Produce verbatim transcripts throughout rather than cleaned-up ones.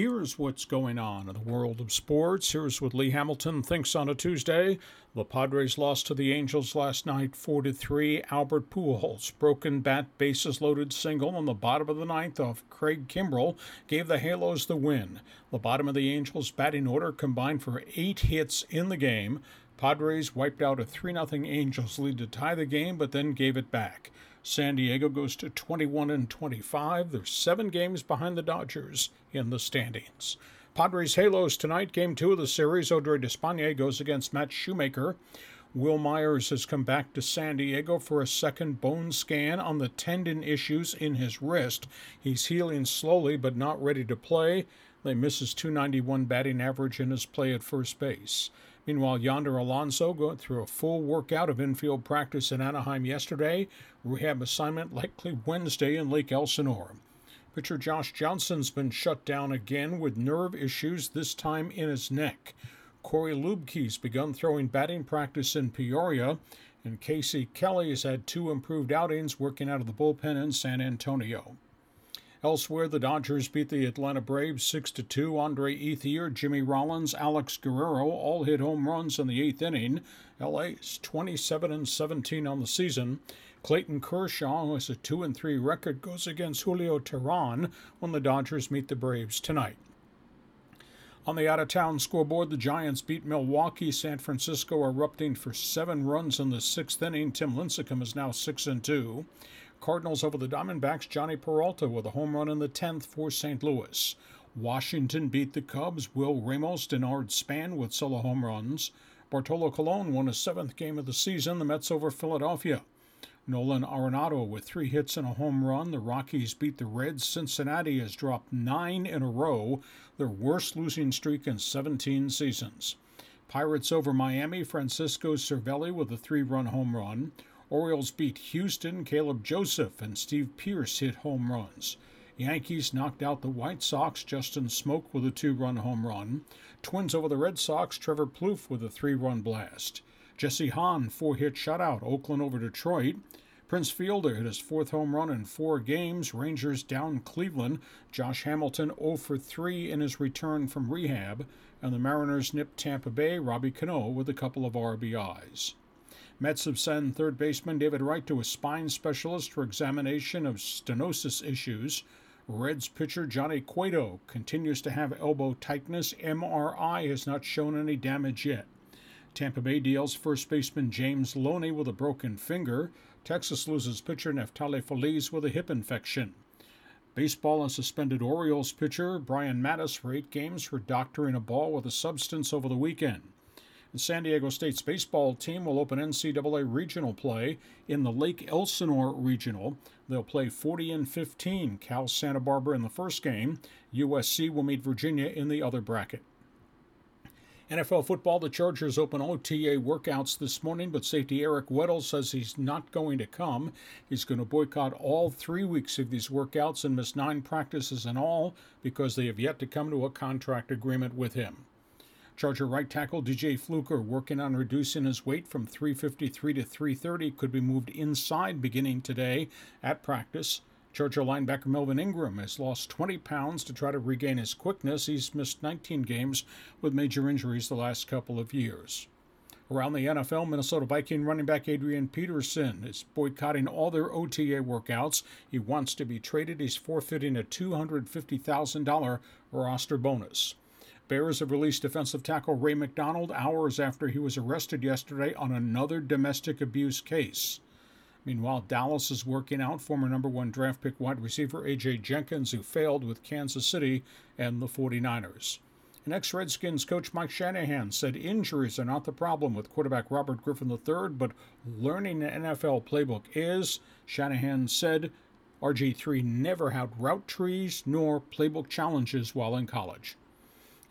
Here's what's going on in the world of sports. Here's what Lee Hamilton thinks on a Tuesday. The Padres lost to the Angels last night four to three. Albert Pujols, broken bat, bases loaded single on the bottom of the ninth off Craig Kimbrell, gave the Halos the win. The bottom of the Angels' batting order combined for eight hits in the game. Padres wiped out a three nothing Angels lead to tie the game, but then gave it back. San Diego goes to twenty-one and twenty-five. They're seven games behind the Dodgers in the standings. Padres Halos tonight, game two of the series. Odrisamer Despagne goes against Matt Shoemaker. Will Myers has come back to San Diego for a second bone scan on the tendon issues in his wrist. He's healing slowly but not ready to play. They miss his two ninety-one batting average in his play at first base. Meanwhile, Yonder Alonso going through a full workout of infield practice in Anaheim yesterday. Rehab assignment likely Wednesday in Lake Elsinore. Pitcher Josh Johnson's been shut down again with nerve issues, this time in his neck. Corey Luebke's begun throwing batting practice in Peoria, and Casey Kelly has had two improved outings working out of the bullpen in San Antonio. Elsewhere, the Dodgers beat the Atlanta Braves six to two. Andre Ethier, Jimmy Rollins, Alex Guerrero all hit home runs in the eighth inning. L A's twenty-seven and seventeen on the season. Clayton Kershaw, who has a two and three record, goes against Julio Teheran when the Dodgers meet the Braves tonight. On the out-of-town scoreboard, the Giants beat Milwaukee. San Francisco erupting for seven runs in the sixth inning. Tim Lincecum is now six and two. Cardinals over the Diamondbacks. Johnny Peralta with a home run in the tenth for Saint Louis. Washington beat the Cubs. Will Ramos, Denard Spann with solo home runs. Bartolo Colon won his seventh game of the season. The Mets over Philadelphia. Nolan Arenado with three hits and a home run. The Rockies beat the Reds. Cincinnati has dropped nine in a row, their worst losing streak in seventeen seasons. Pirates over Miami. Francisco Cervelli with a three-run home run. Orioles beat Houston. Caleb Joseph and Steve Pearce hit home runs. Yankees knocked out the White Sox. Justin Smoak with a two-run home run. Twins over the Red Sox. Trevor Plouffe with a three-run blast. Jesse Hahn, four-hit shutout. Oakland over Detroit. Prince Fielder hit his fourth home run in four games. Rangers down Cleveland. Josh Hamilton oh for three in his return from rehab. And the Mariners nipped Tampa Bay. Robbie Cano with a couple of R B Is. Mets have sent third baseman David Wright to a spine specialist for examination of stenosis issues. Reds pitcher Johnny Cueto continues to have elbow tightness. M R I has not shown any damage yet. Tampa Bay deals first baseman James Loney with a broken finger. Texas loses pitcher Neftali Feliz with a hip infection. Baseball has suspended Orioles pitcher Brian Mattis for eight games for doctoring a ball with a substance over the weekend. The San Diego State's baseball team will open N C double A regional play in the Lake Elsinore Regional. They'll play forty and fifteen, Cal Santa Barbara in the first game. U S C will meet Virginia in the other bracket. N F L football, the Chargers open O T A workouts this morning, but safety Eric Weddle says he's not going to come. He's going to boycott all three weeks of these workouts and miss nine practices in all because they have yet to come to a contract agreement with him. Charger right tackle D J Fluker working on reducing his weight from three fifty-three to three thirty. Could be moved inside beginning today at practice. Charger linebacker Melvin Ingram has lost twenty pounds to try to regain his quickness. He's missed nineteen games with major injuries the last couple of years. Around the N F L, Minnesota Viking running back Adrian Peterson is boycotting all their O T A workouts. He wants to be traded. He's forfeiting a two hundred fifty thousand dollars roster bonus. Bears have released defensive tackle Ray McDonald hours after he was arrested yesterday on another domestic abuse case. Meanwhile, Dallas is working out former number one draft pick wide receiver A J Jenkins, who failed with Kansas City and the forty-niners. And ex-Redskins coach Mike Shanahan said injuries are not the problem with quarterback Robert Griffin the third, but learning the N F L playbook is. Shanahan said R G three never had route trees nor playbook challenges while in college.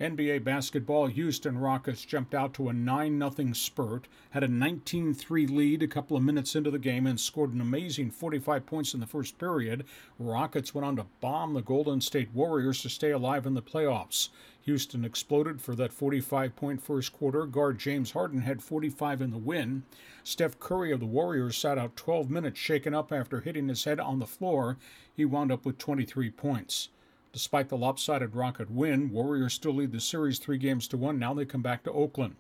N B A basketball, Houston Rockets jumped out to a nine nothing spurt, had a nineteen three lead a couple of minutes into the game, and scored an amazing forty-five points in the first period. Rockets went on to bomb the Golden State Warriors to stay alive in the playoffs. Houston exploded for that forty-five point first quarter. Guard James Harden had forty-five in the win. Steph Curry of the Warriors sat out twelve minutes shaken up after hitting his head on the floor. He wound up with twenty-three points. Despite the lopsided Rocket win, Warriors still lead the series three games to one. Now they come back to Oakland.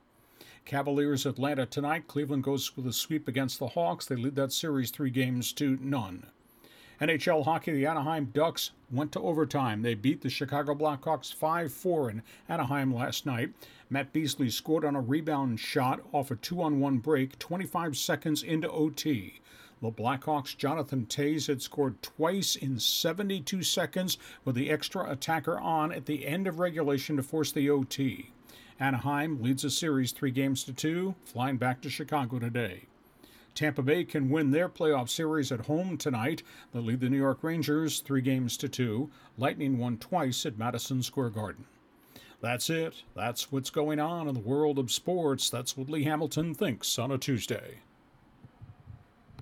Cavaliers Atlanta tonight. Cleveland goes with a sweep against the Hawks. They lead that series three games to none. N H L hockey, the Anaheim Ducks went to overtime. They beat the Chicago Blackhawks five four in Anaheim last night. Matt Beasley scored on a rebound shot off a two on one break twenty-five seconds into O T. The Blackhawks' Jonathan Toews had scored twice in seventy-two seconds with the extra attacker on at the end of regulation to force the O T. Anaheim leads the series three games to two, flying back to Chicago today. Tampa Bay can win their playoff series at home tonight. They lead the New York Rangers three games to two. Lightning won twice at Madison Square Garden. That's it. That's what's going on in the world of sports. That's what Lee Hamilton thinks on a Tuesday.